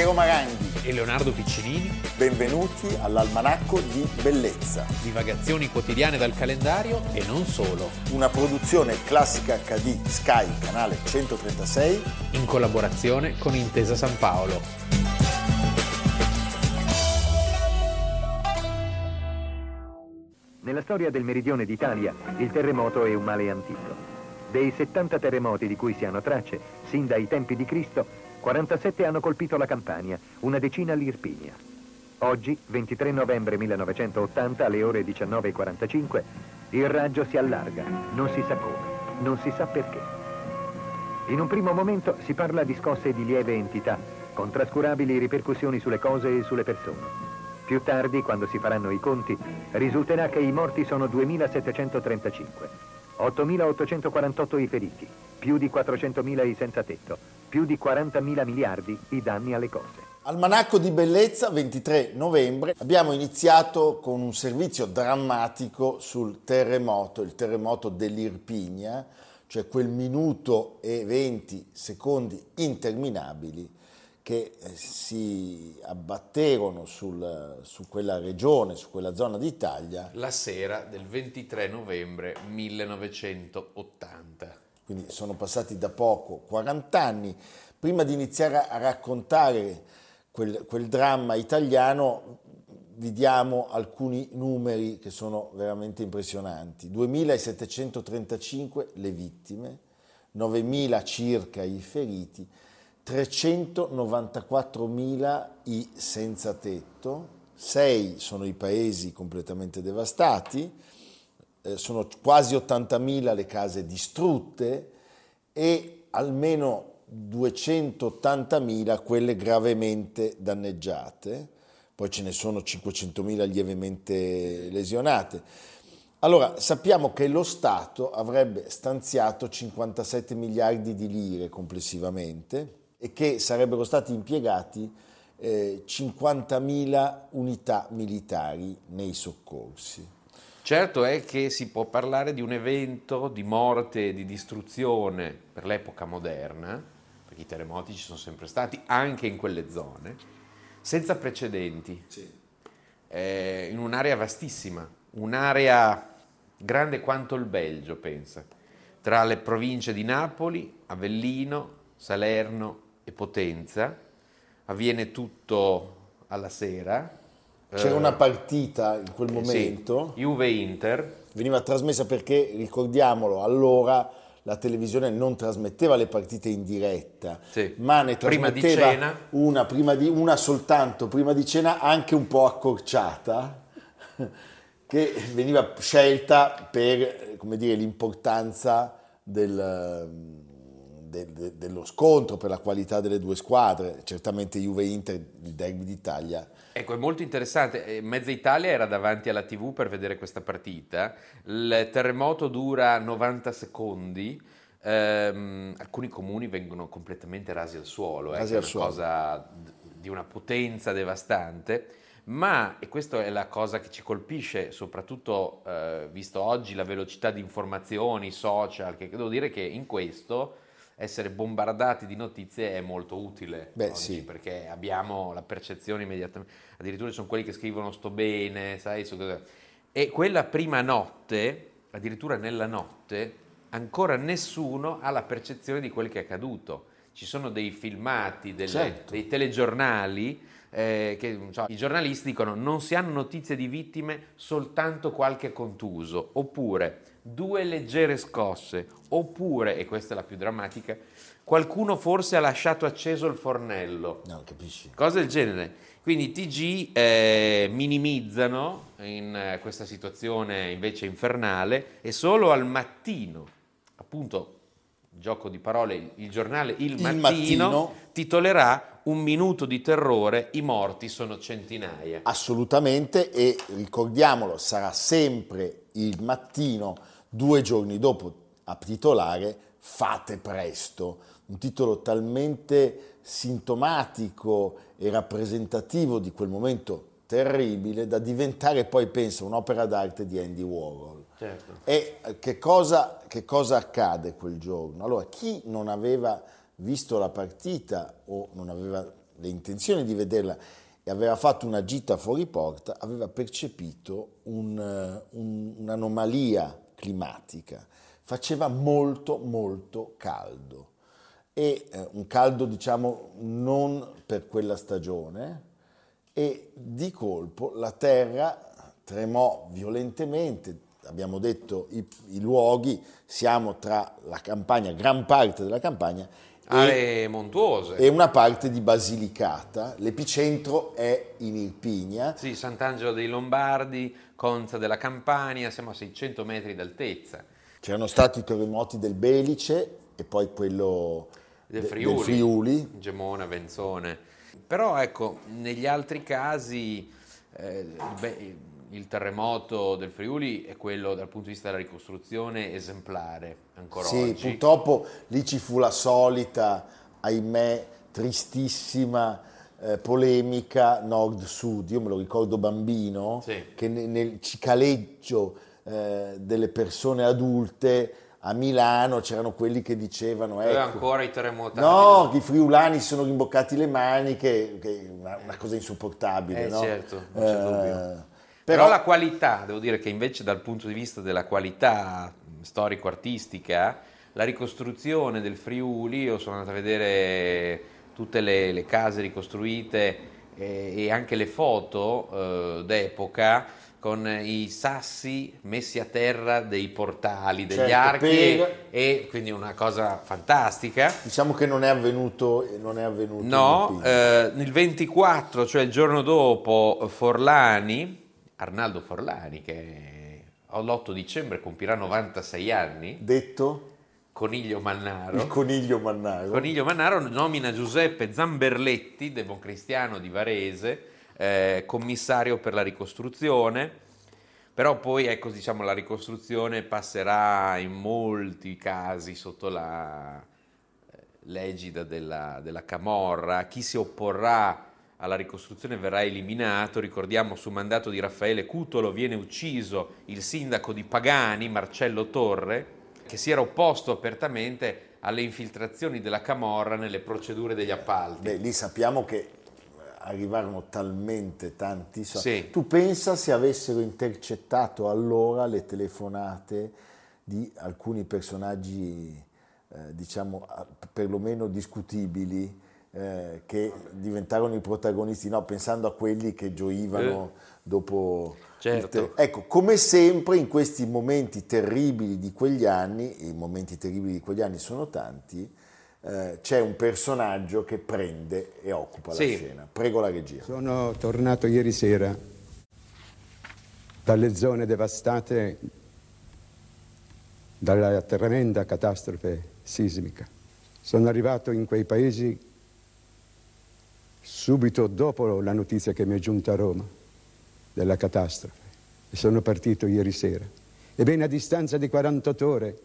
Piero Maranghi e Leonardo Piccinini. Benvenuti all'Almanacco di Bellezza. Divagazioni quotidiane dal calendario e non solo. Una produzione Classica HD Sky, canale 136, in collaborazione con Intesa San Paolo. Nella storia del meridione d'Italia, il terremoto è un male antico. Dei 70 terremoti di cui si hanno tracce, sin dai tempi di Cristo, 47 hanno colpito la Campania, una decina l'Irpinia. Oggi, 23 novembre 1980, alle ore 19:45, il raggio si allarga, non si sa come, non si sa perché. In un primo momento si parla di scosse di lieve entità, con trascurabili ripercussioni sulle cose e sulle persone. Più tardi, quando si faranno i conti, risulterà che i morti sono 2.735, 8.848 i feriti, più di 400.000 i senza tetto, più di 40.000 miliardi i danni alle cose. Almanacco di Bellezza, 23 novembre. Abbiamo iniziato con un servizio drammatico sul terremoto, il terremoto dell'Irpinia, cioè quel minuto e 20 secondi interminabili che si abbatterono su quella regione, su quella zona d'Italia. La sera del 23 novembre 1980. Quindi sono passati da poco 40 anni. Prima di iniziare a raccontare quel dramma italiano, vi diamo alcuni numeri che sono veramente impressionanti. 2.735 le vittime, 9.000 circa i feriti, 394.000 i senza tetto, 6 sono i paesi completamente devastati, sono quasi 80.000 le case distrutte e almeno 280.000 quelle gravemente danneggiate, poi ce ne sono 500.000 lievemente lesionate. Allora, sappiamo che lo Stato avrebbe stanziato 57 miliardi di lire complessivamente e che sarebbero stati impiegati 50.000 unità militari nei soccorsi. Certo è che si può parlare di un evento di morte, di distruzione per l'epoca moderna, perché i terremoti ci sono sempre stati, anche in quelle zone, senza precedenti, sì. In un'area vastissima, un'area grande quanto il Belgio, pensa, tra le province di Napoli, Avellino, Salerno e Potenza. Avviene tutto alla sera. C'era una partita in quel momento, sì, Juve-Inter, veniva trasmessa perché, ricordiamolo, allora la televisione non trasmetteva le partite in diretta, sì, ma ne trasmetteva prima di cena. Una soltanto prima di cena, anche un po' accorciata, che veniva scelta per, come dire, l'importanza dello scontro, per la qualità delle due squadre. Certamente Juve-Inter, il derby d'Italia. Ecco, è molto interessante, mezza Italia era davanti alla TV per vedere questa partita. Il terremoto dura 90 secondi, alcuni comuni vengono completamente rasi al suolo, rasi al suolo. Cosa di una potenza devastante, ma, e questa è la cosa che ci colpisce, soprattutto visto oggi la velocità di informazioni, social, che devo dire che in questo essere bombardati di notizie è molto utile. Beh, oggi, sì, perché abbiamo la percezione immediatamente. Addirittura ci sono quelli che scrivono sto bene, sai, su cosa. E quella prima notte, addirittura nella notte, ancora nessuno ha la percezione di quel che è accaduto. Ci sono dei filmati, certo, dei telegiornali, che, cioè, i giornalisti dicono non si hanno notizie di vittime, soltanto qualche contuso, oppure 2 leggere scosse, oppure, e questa è la più drammatica, qualcuno forse ha lasciato acceso il fornello. No, capisci. Cose del genere. Quindi i TG minimizzano in questa situazione invece infernale, e solo al mattino, appunto, gioco di parole, il giornale Il Mattino titolerà un minuto di terrore, i morti sono centinaia. Assolutamente, e ricordiamolo, sarà sempre Il Mattino 2 giorni dopo a titolare Fate presto, un titolo talmente sintomatico e rappresentativo di quel momento terribile da diventare poi, pensa, un'opera d'arte di Andy Warhol. Certo. E che cosa accade quel giorno? Allora, chi non aveva visto la partita o non aveva l'intenzione di vederla e aveva fatto una gita fuori porta, aveva percepito un'anomalia climatica. Faceva molto molto caldo e un caldo, diciamo, non per quella stagione, e di colpo la terra tremò violentemente. Abbiamo detto i luoghi, siamo tra la Campania, gran parte della Campania, aree montuose e una parte di Basilicata. L'epicentro è in Irpinia. Sì, Sant'Angelo dei Lombardi, Conza della Campania, siamo a 600 metri d'altezza. C'erano stati i terremoti del Belice e poi quello del Friuli. Gemona, Venzone. Però ecco, negli altri casi il terremoto del Friuli è quello, dal punto di vista della ricostruzione, esemplare ancora oggi. Sì, purtroppo lì ci fu la solita, ahimè, tristissima polemica nord-sud. Io me lo ricordo bambino, sì, che nel cicaleggio delle persone adulte a Milano c'erano quelli che dicevano ecco, ancora i terremotati, no, i friulani si sono rimboccati le maniche, che una cosa insopportabile, no? Certo, non c'è dubbio. Però la qualità, devo dire che invece dal punto di vista della qualità storico-artistica, la ricostruzione del Friuli, io sono andato a vedere tutte le case ricostruite e anche le foto d'epoca con i sassi messi a terra dei portali, degli archi, e quindi una cosa fantastica. Diciamo che non è avvenuto. No, il 24, cioè il giorno dopo, Arnaldo Forlani, che all'8 dicembre compirà 96 anni, detto Coniglio Mannaro, nomina Giuseppe Zamberletti, democristiano di Varese, commissario per la ricostruzione. Però poi, ecco, diciamo, la ricostruzione passerà in molti casi sotto la l'egida della camorra. Chi si opporrà alla ricostruzione verrà eliminato. Ricordiamo, su mandato di Raffaele Cutolo viene ucciso il sindaco di Pagani, Marcello Torre, che si era opposto apertamente alle infiltrazioni della camorra nelle procedure degli appalti. Beh, lì sappiamo che arrivarono talmente tanti. Sì. Tu pensa se avessero intercettato allora le telefonate di alcuni personaggi, diciamo, perlomeno discutibili, che diventarono i protagonisti, no, pensando a quelli che gioivano dopo. Certo. Ecco, come sempre in questi momenti terribili di quegli anni, e i momenti terribili di quegli anni sono tanti, c'è un personaggio che prende e occupa la scena. Prego la regia. Sono tornato ieri sera dalle zone devastate dalla tremenda catastrofe sismica. Sono arrivato in quei paesi subito dopo la notizia che mi è giunta a Roma della catastrofe, e sono partito ieri sera. Ebbene, a distanza di 48 ore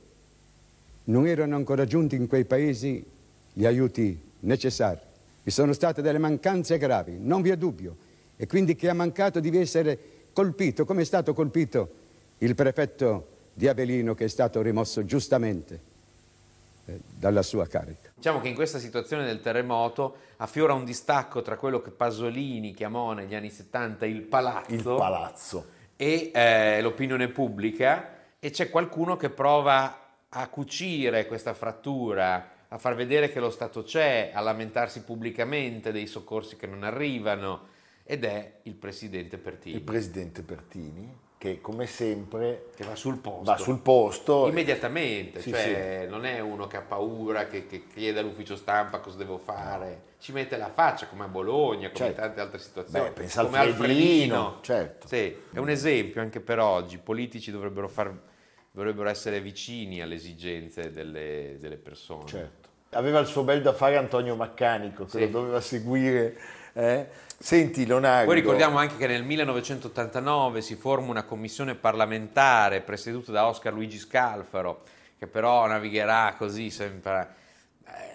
non erano ancora giunti in quei paesi gli aiuti necessari. Vi sono state delle mancanze gravi, non vi è dubbio, e quindi chi ha mancato deve essere colpito, come è stato colpito il prefetto di Avellino, che è stato rimosso giustamente dalla sua carica. Diciamo che in questa situazione del terremoto affiora un distacco tra quello che Pasolini chiamò negli anni 70 il palazzo e l'opinione pubblica, e c'è qualcuno che prova a cucire questa frattura, a far vedere che lo Stato c'è, a lamentarsi pubblicamente dei soccorsi che non arrivano, ed è il presidente Pertini. Che come sempre che va sul posto immediatamente, sì, cioè sì. Non è uno che ha paura, che chiede all'ufficio stampa cosa devo fare, no. Ci mette la faccia, come a Bologna, come in tante altre situazioni. Beh, come Alfredino, certo. Sì, è un esempio anche per oggi. I politici dovrebbero essere vicini alle esigenze delle persone. Certo. Aveva il suo bel da fare Antonio Maccanico, che lo doveva seguire. Senti Leonardo, poi ricordiamo anche che nel 1989 si forma una commissione parlamentare presieduta da Oscar Luigi Scalfaro, che però navigherà così sempre.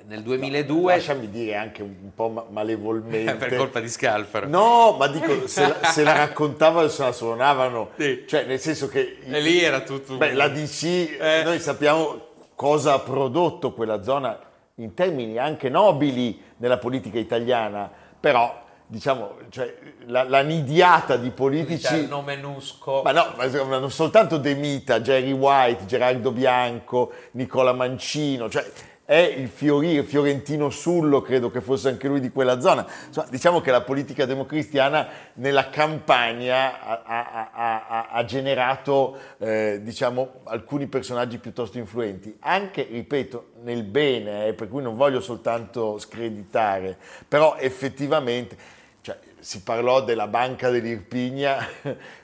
Nel 2002, lasciami dire, anche un po' malevolmente per colpa di Scalfaro, no, ma dico, se la raccontavano, se la suonavano, sì. Cioè, nel senso che e lì era tutto la DC, noi sappiamo cosa ha prodotto quella zona in termini anche nobili nella politica italiana. però diciamo, cioè, la nidiata di politici, il nome Nusco, ma non soltanto De Mita, Jerry White, Gerardo Bianco, Nicola Mancino, cioè è il fiorire, Fiorentino Sullo credo che fosse anche lui di quella zona. Insomma, diciamo che la politica democristiana nella Campania ha generato diciamo alcuni personaggi piuttosto influenti, anche, ripeto, nel bene, per cui non voglio soltanto screditare, però effettivamente. Cioè, si parlò della banca dell'Irpinia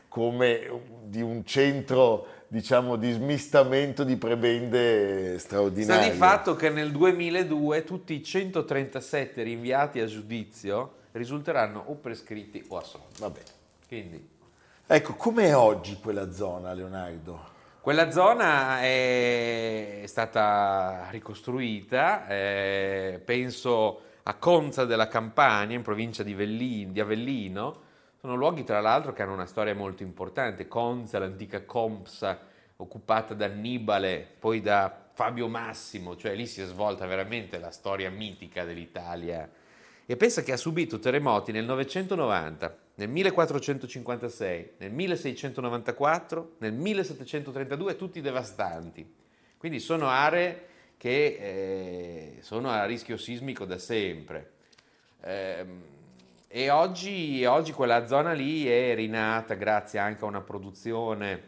come di un centro, diciamo, di smistamento di prebende straordinarie. Sta di fatto che nel 2002 tutti i 137 rinviati a giudizio risulteranno o prescritti o assolti. Va bene. Quindi. Ecco, com'è oggi quella zona, Leonardo? Quella zona è stata ricostruita, penso a Conza della Campania, in provincia di Avellino. Sono luoghi, tra l'altro, che hanno una storia molto importante. Conza, l'antica Compsa, occupata da Annibale, poi da Fabio Massimo, cioè lì si è svolta veramente la storia mitica dell'Italia. E pensa che ha subito terremoti nel 990, nel 1456, nel 1694, nel 1732, tutti devastanti. Quindi sono aree che sono a rischio sismico da sempre, e oggi quella zona lì è rinata grazie anche a una produzione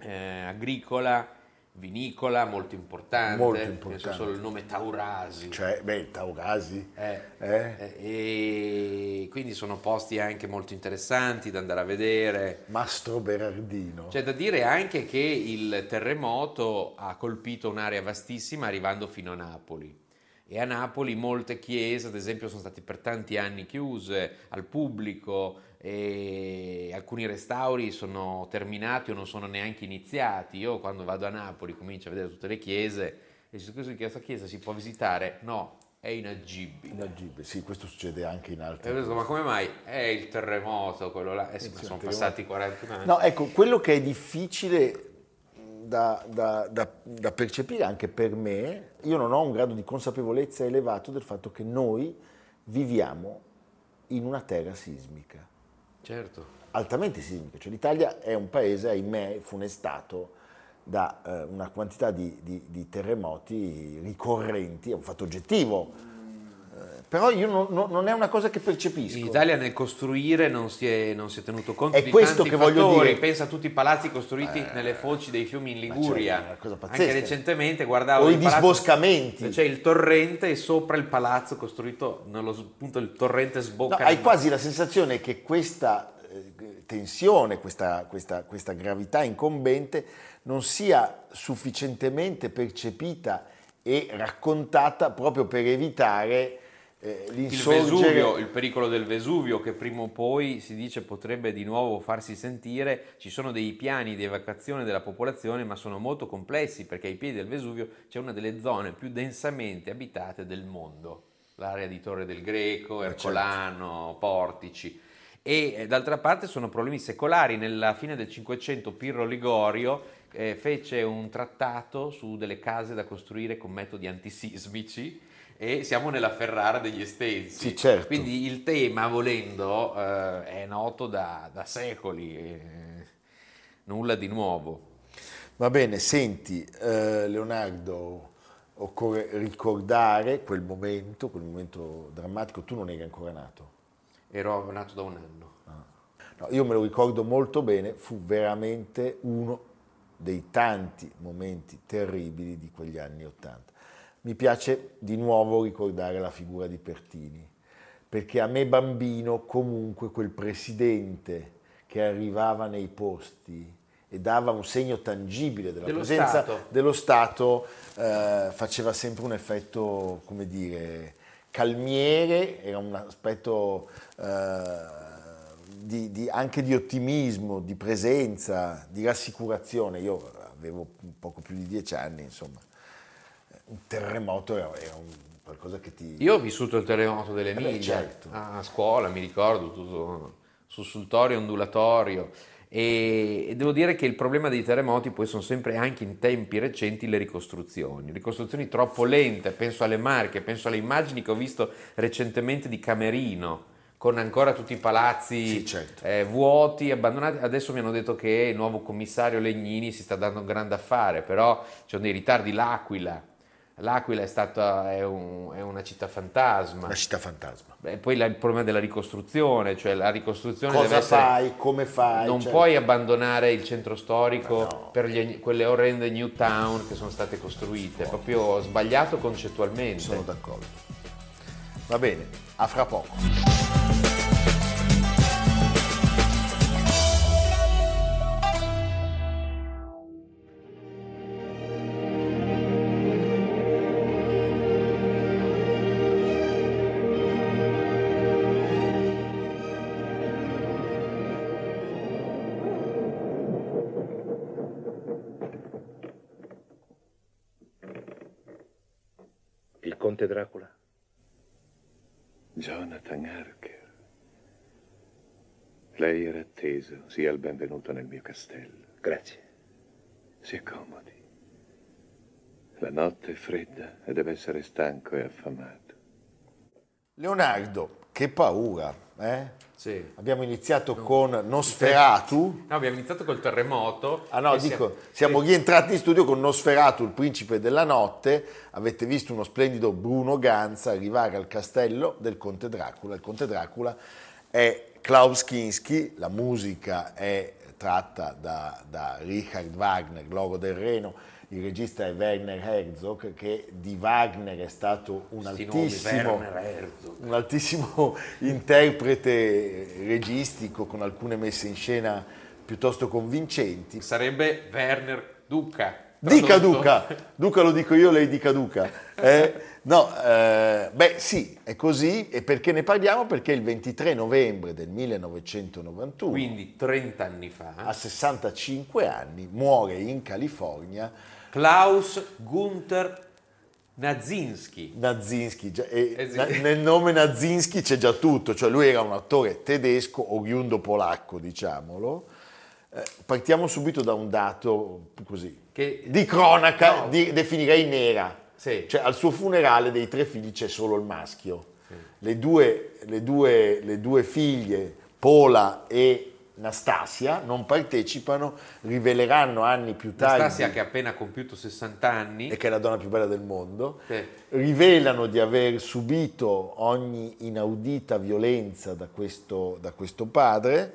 agricola, vinicola molto importante, solo il nome Taurasi, cioè Taurasi. E quindi sono posti anche molto interessanti da andare a vedere. Mastroberardino. C'è da dire anche che il terremoto ha colpito un'area vastissima arrivando fino a Napoli, e a Napoli molte chiese, ad esempio, sono state per tanti anni chiuse al pubblico, e alcuni restauri sono terminati o non sono neanche iniziati. Io quando vado a Napoli comincio a vedere tutte le chiese e dico: questa chiesa si può visitare? No, è inagibile. Inagibile, sì, questo succede anche in altre cose. Ma come mai? È il terremoto quello là, sì, ma sono passati 40 anni. No, ecco, quello che è difficile da percepire anche per me, io non ho un grado di consapevolezza elevato del fatto che noi viviamo in una terra sismica. Certo. Altamente sismica, cioè l'Italia è un paese, ahimè, funestato da una quantità di terremoti ricorrenti, è un fatto oggettivo, però io non è una cosa che percepisco. In Italia nel costruire non si è tenuto conto di tanti fattori, pensa a tutti i palazzi costruiti nelle foci dei fiumi in Liguria, anche recentemente guardavo o i disboscamenti, cioè il torrente e sopra il palazzo costruito nello punto il torrente sbocca. No, hai quasi la sensazione che questa tensione, questa gravità incombente non sia sufficientemente percepita e raccontata proprio per evitare il pericolo del Vesuvio, che prima o poi si dice potrebbe di nuovo farsi sentire. Ci sono dei piani di evacuazione della popolazione, ma sono molto complessi, perché ai piedi del Vesuvio c'è una delle zone più densamente abitate del mondo, l'area di Torre del Greco, Ercolano, certo. Portici. E d'altra parte sono problemi secolari. Nella fine del Cinquecento Pirro Ligorio fece un trattato su delle case da costruire con metodi antisismici, e siamo nella Ferrara degli Estensi. Sì, certo. Quindi il tema, volendo, è noto da secoli, nulla di nuovo. Va bene, senti, Leonardo, occorre ricordare quel momento drammatico. Tu non eri ancora nato. Ero nato da un anno. No, io me lo ricordo molto bene, fu veramente uno dei tanti momenti terribili di quegli anni '80. Mi piace di nuovo ricordare la figura di Pertini, perché a me bambino comunque quel presidente che arrivava nei posti e dava un segno tangibile dello presenza Stato. Dello Stato, faceva sempre un effetto, come dire, calmiere, era un aspetto anche di ottimismo, di presenza, di rassicurazione. Io avevo poco più di 10 anni, insomma. Un terremoto era qualcosa che ti... Io ho vissuto il terremoto dell'Emilia, certo. A scuola, mi ricordo, tutto sussultorio ondulatorio. E devo dire che il problema dei terremoti poi sono sempre, anche in tempi recenti, le ricostruzioni troppo lente. Penso alle Marche, penso alle immagini che ho visto recentemente di Camerino, con ancora tutti i palazzi vuoti, abbandonati. Adesso mi hanno detto che il nuovo commissario Legnini si sta dando un grande affare, però ci sono dei ritardi. L'Aquila è una città fantasma. Una città fantasma. E poi il problema della ricostruzione, cioè la ricostruzione cosa deve essere, fai, come fai. Non puoi abbandonare il centro storico per quelle orrende new town che sono state costruite. È proprio sbagliato concettualmente. Sono d'accordo. Va bene, a fra poco. Conte Dracula? Jonathan Harker. Lei era atteso, sia il benvenuto nel mio castello. Grazie. Si accomodi. La notte è fredda e deve essere stanco e affamato. Leonardo, che paura, eh? Sì. Abbiamo iniziato con Nosferatu. No, abbiamo iniziato col terremoto. Ah no, siamo rientrati in studio con Nosferatu, il principe della notte. Avete visto uno splendido Bruno Ganza arrivare al castello del Conte Dracula. Il Conte Dracula è Klaus Kinski, la musica è tratta da Richard Wagner, L'oro del Reno. Il regista è Werner Herzog, che di Wagner è stato un altissimo interprete registico, con alcune messe in scena piuttosto convincenti. Sarebbe Werner Duca. Dica Duca! Duca lo dico io, lei dica Duca. Sì, è così. E perché ne parliamo? Perché il 23 novembre del 1991, quindi 30 anni fa, a 65 anni, muore in California Klaus Gunther Nazinski. Nel nome Nazinski c'è già tutto, cioè lui era un attore tedesco, oriundo polacco, diciamolo. Partiamo subito da un dato così di cronaca, definirei nera. Sì. Cioè al suo funerale dei tre figli c'è solo il maschio. Sì. Le due figlie, Pola e Nastassja, non partecipano, riveleranno anni più tardi. Nastassja, che ha appena compiuto 60 anni e che è la donna più bella del mondo, sì, rivelano di aver subito ogni inaudita violenza da questo padre.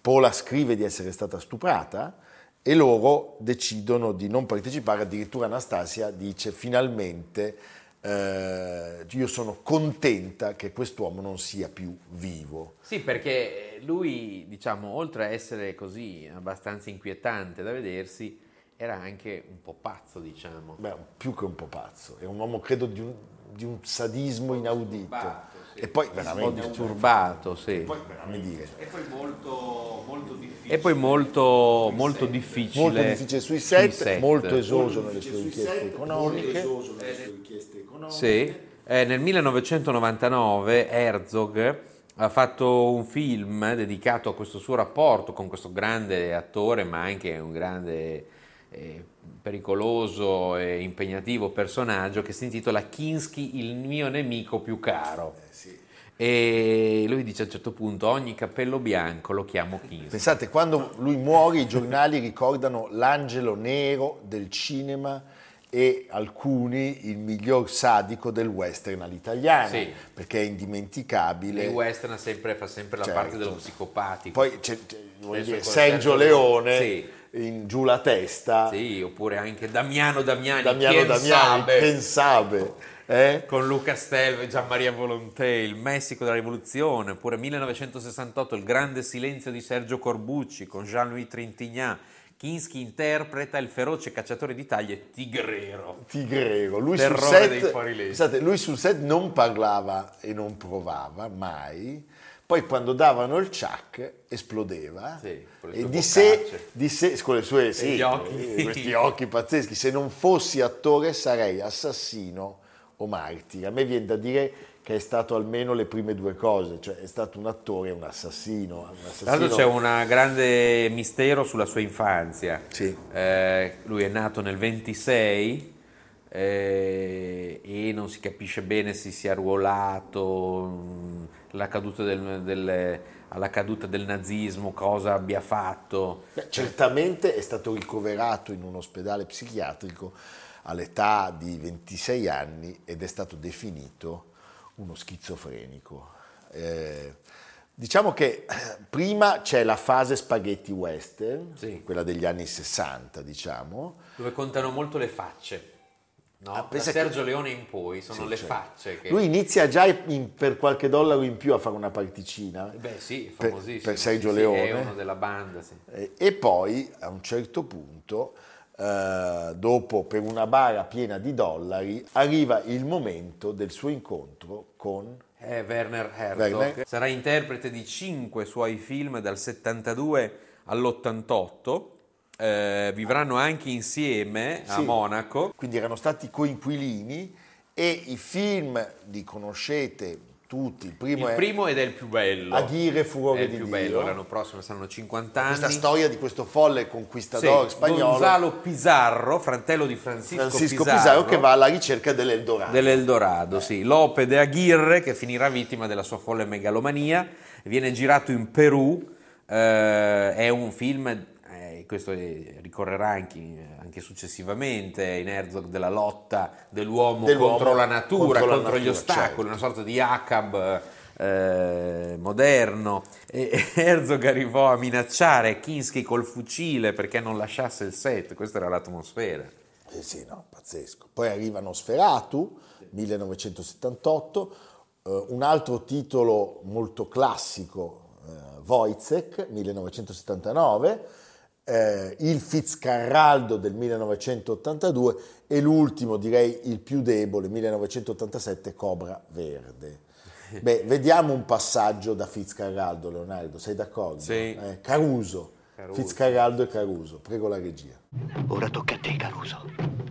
Pola scrive di essere stata stuprata e loro decidono di non partecipare. Addirittura Nastassja dice: finalmente io sono contenta che quest'uomo non sia più vivo. Sì, perché lui, diciamo, oltre a essere così abbastanza inquietante da vedersi, era anche un po' pazzo, diciamo. Più che un po' pazzo, è un uomo, credo, di un sadismo inaudito. E poi veramente disturbato, sì. E poi molto difficile. E poi molto difficile. Molto difficile sui set, molto esoso nelle sue richieste economiche. Sì. Nel 1999 Herzog ha fatto un film dedicato a questo suo rapporto con questo grande attore, ma anche un grande pericoloso e impegnativo personaggio, che si intitola Kinski, il mio nemico più caro. Sì. E lui dice a un certo punto: ogni capello bianco lo chiamo Kinski. Pensate, quando lui muore i giornali ricordano l'angelo nero del cinema e alcuni il miglior sadico del western all'italiana, sì, perché è indimenticabile. Il western fa sempre la parte dello psicopatico. Poi c'è Sergio Leone, sì, in Giù la testa, sì, oppure anche Damiano Damiani, Pensabe, con Luca Stelvio e Gianmaria Volontè, il Messico della rivoluzione, oppure 1968 il grande silenzio di Sergio Corbucci con Jean-Louis Trintignant. Kinski interpreta il feroce cacciatore di taglie Tigrero. Lui sul set non parlava e non provava mai. Poi quando davano il ciak esplodeva, sì, e di sé con le sue questi occhi pazzeschi. Se non fossi attore sarei assassino o martire. A me viene da dire che è stato almeno le prime due cose, cioè è stato un attore e un assassino. Tra l'altro c'è un grande mistero sulla sua infanzia. Sì. Lui è nato nel 26 e non si capisce bene se si sia arruolato alla caduta del nazismo, cosa abbia fatto. Beh, certamente è stato ricoverato in un ospedale psichiatrico all'età di 26 anni ed è stato definito uno schizofrenico. Diciamo che prima c'è la fase spaghetti western, sì, quella degli anni 60, diciamo, dove contano molto le facce, no? Da Sergio Leone in poi sono sì, le facce che... Lui inizia già per qualche dollaro in più a fare una particina. Beh sì, famosissimo, per Sergio Leone, è uno della banda, sì. E poi a un certo punto, dopo, per una bara piena di dollari, arriva il momento del suo incontro con Werner Herzog. Sarà interprete di 5 suoi film dal 72 all'88. Vivranno anche insieme a Monaco. Quindi erano stati coinquilini, e i film li conoscete tutti. Il primo ed è il più bello. Aguirre, Furore di Dio. È il più bello, l'anno prossimo saranno 50 anni. Questa storia di questo folle conquistador spagnolo. Gonzalo Pizarro, fratello di Francisco Pizarro, che va alla ricerca dell'Eldorado. Sì. Lope de Aguirre, che finirà vittima della sua folle megalomania. Viene girato in Perù. È un film, questo ricorrerà anche successivamente, in Herzog, della lotta dell'uomo contro la natura, gli ostacoli, certo, una sorta di Acab moderno. E Herzog arrivò a minacciare Kinski col fucile perché non lasciasse il set. Questa era l'atmosfera. Sì, no, pazzesco. Poi arriva Nosferatu, 1978, un altro titolo molto classico, Wojciech, 1979, il Fitzcarraldo del 1982 e l'ultimo, direi il più debole, 1987, Cobra Verde. Beh, vediamo un passaggio da Fitzcarraldo, Leonardo, sei d'accordo? Sì. Caruso. Fitzcarraldo e Caruso, prego la regia. Ora tocca a te, Caruso.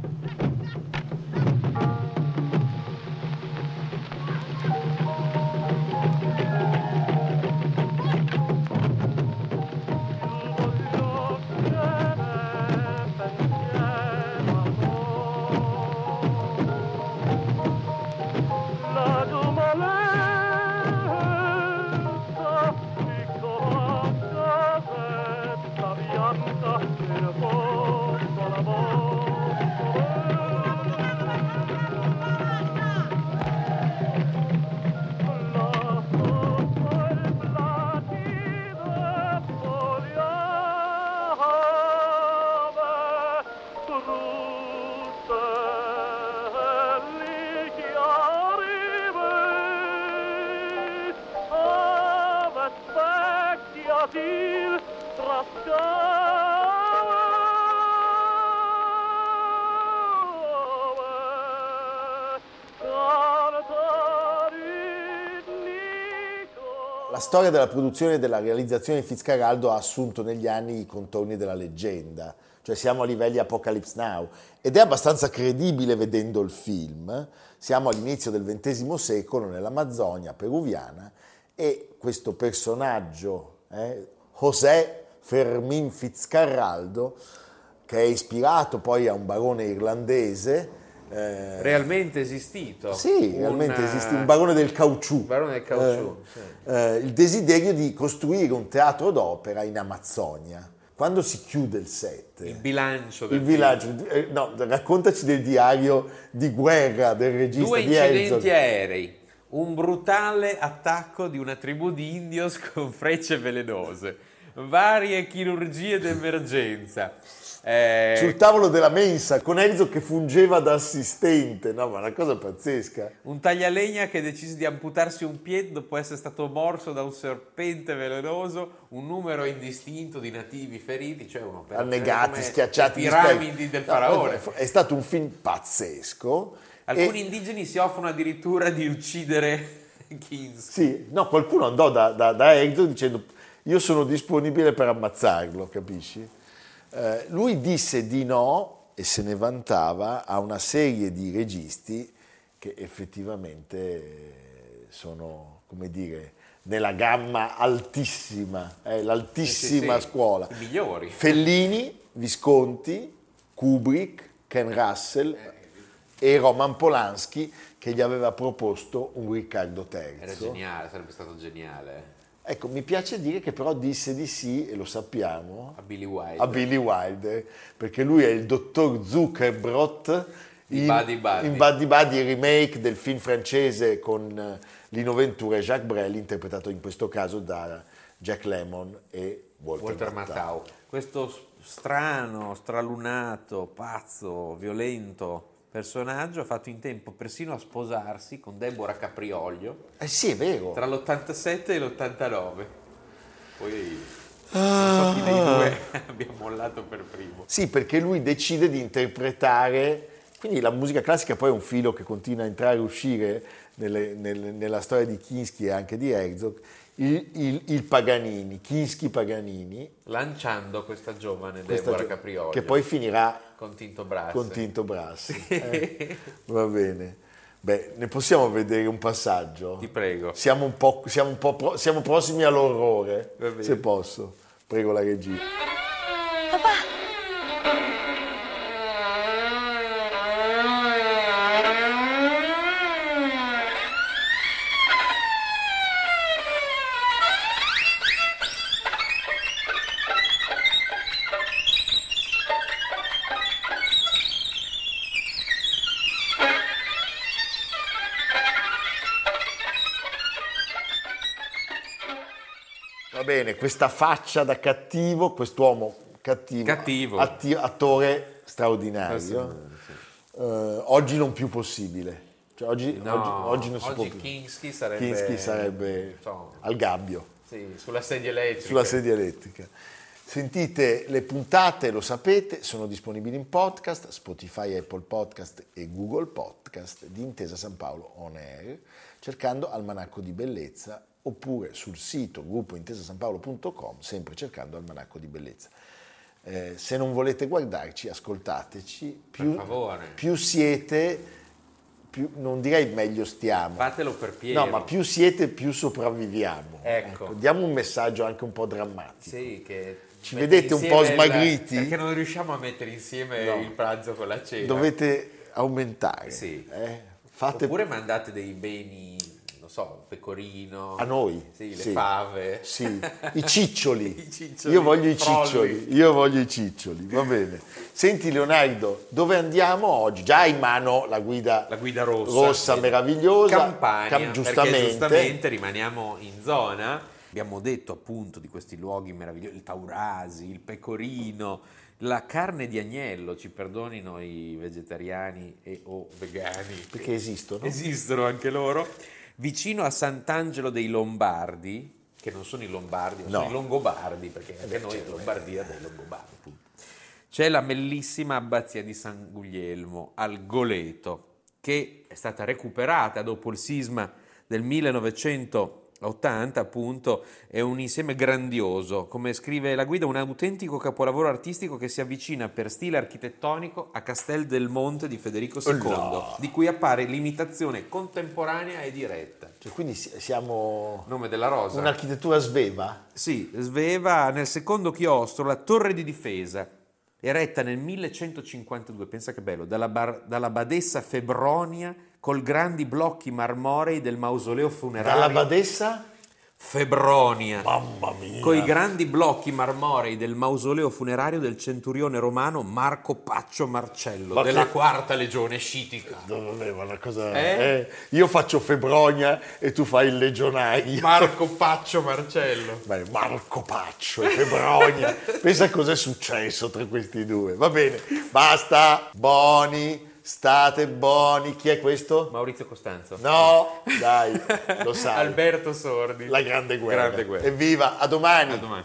La storia della produzione e della realizzazione di Fitzcarraldo ha assunto negli anni i contorni della leggenda, cioè siamo a livelli Apocalypse Now, ed è abbastanza credibile vedendo il film. Siamo all'inizio del XX secolo nell'Amazzonia peruviana e questo personaggio, José Fermín Fitzcarraldo, che è ispirato poi a un barone irlandese, realmente esistito. Sì, realmente esiste, un barone del caucciù. Il desiderio di costruire un teatro d'opera in Amazzonia. Quando si chiude il set, raccontaci del diario di guerra del regista. Due incidenti aerei, un brutale attacco di una tribù di indios con frecce velenose, varie chirurgie d'emergenza. Sul tavolo della mensa con Herzog che fungeva da assistente, no, ma una cosa pazzesca. Un taglialegna che decise di amputarsi un piede dopo essere stato morso da un serpente velenoso, un numero indistinto di nativi feriti, cioè annegati, schiacciati, piramidi del faraone. È stato un film pazzesco. Alcuni indigeni si offrono addirittura di uccidere Kinski. Sì, no, qualcuno andò da Herzog dicendo: io sono disponibile per ammazzarlo, capisci? Lui disse di no e se ne vantava a una serie di registi che effettivamente sono, come dire, nella gamma altissima, l'altissima scuola. I migliori. Fellini, Visconti, Kubrick, Ken Russell e Roman Polanski, che gli aveva proposto un Riccardo III. Era geniale, sarebbe stato geniale. Ecco, mi piace dire che però disse di sì, e lo sappiamo, a Billy Wilder, perché lui è il dottor Zuckerbrot in Buddy Buddy, il remake del film francese con Lino Ventura e Jacques Brel, interpretato in questo caso da Jack Lemmon e Walter Matthau. Questo strano, stralunato, pazzo, violento personaggio ha fatto in tempo persino a sposarsi con Deborah Caprioglio. Eh sì, è vero. Tra l'87 e l'89. Poi non so chi dei due abbia mollato per primo. Sì, perché lui decide di interpretare. Quindi la musica classica poi è un filo che continua a entrare e uscire nella storia di Kinski e anche di Herzog. Il Paganini, Kinski Paganini, lanciando questa giovane Deborah Caprioglio, che poi finirà con Tinto Brass. Va bene, beh, ne possiamo vedere un passaggio? Ti prego. Siamo prossimi all'orrore, va bene. Se posso, prego la regia. Papà. Bene, questa faccia da cattivo, quest'uomo cattivo. Attore straordinario, sì. Oggi non più possibile, cioè, oggi non si può più. Kinski sarebbe al gabbio, sì, sulla sedia elettrica. Sentite le puntate, lo sapete, sono disponibili in podcast, Spotify, Apple Podcast e Google Podcast di Intesa San Paolo On Air, cercando Almanacco di Bellezza, oppure sul sito gruppointesasanpaolo.com, sempre cercando Almanacco di Bellezza. Se non volete guardarci, ascoltateci. Per favore. Più siete, più, non direi meglio stiamo. Fatelo per Piero. No, ma più siete, più sopravviviamo. Ecco. Diamo un messaggio anche un po' drammatico. Sì, che ci vedete un po' smagriti. Perché non riusciamo a mettere insieme il pranzo con la cena. Dovete aumentare. Sì. Oppure mandate dei beni... pecorino. A noi? Sì, le fave. Sì, i ciccioli. Io voglio i ciccioli, va bene. Senti Leonardo, dove andiamo oggi? Già hai in mano la guida rossa meravigliosa. Campania, giustamente rimaniamo in zona. Abbiamo detto appunto di questi luoghi meravigliosi, il Taurasi, il pecorino, la carne di agnello, ci perdonino i vegetariani e o vegani. Perché esistono? Esistono anche loro. Vicino a Sant'Angelo dei Lombardi, che non sono i Lombardi, sono i Longobardi, perché anche noi Lombardia dei Longobardi. C'è la bellissima abbazia di San Guglielmo al Goleto, che è stata recuperata dopo il sisma del 1980, appunto, è un insieme grandioso, come scrive la guida, un autentico capolavoro artistico che si avvicina per stile architettonico a Castel del Monte di Federico II, di cui appare l'imitazione contemporanea e diretta. Cioè, quindi siamo Nome della Rosa. Un'architettura sveva? Sì, sveva nel secondo chiostro, la torre di difesa, eretta nel 1152, pensa che bello, dalla badessa Febronia, col grandi blocchi marmorei del mausoleo funerario. Dalla badessa? Febronia. Mamma mia! Coi grandi blocchi marmorei del mausoleo funerario del centurione romano Marco Paccio Marcello, della quarta legione scitica. Ma una cosa... io faccio Febronia e tu fai il legionario. Marco Paccio Marcello. Beh, Marco Paccio e Febronia. Pensa cosa è successo tra questi due. Va bene, basta, buoni. State buoni, chi è questo? Maurizio Costanzo. No, dai, lo sai. Alberto Sordi. La grande guerra. Evviva, a domani. A domani.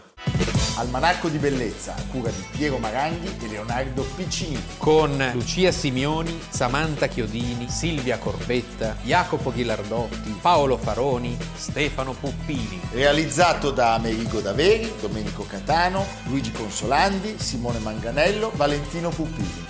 Almanacco di Bellezza, a cura di Piero Maranghi e Leonardo Piccinini. Con Lucia Simioni, Samantha Chiodini, Silvia Corbetta, Jacopo Ghilardotti, Paolo Faroni, Stefano Puppini. Realizzato da Amerigo Daveri, Domenico Catano, Luigi Consolandi, Simone Manganello, Valentino Puppini.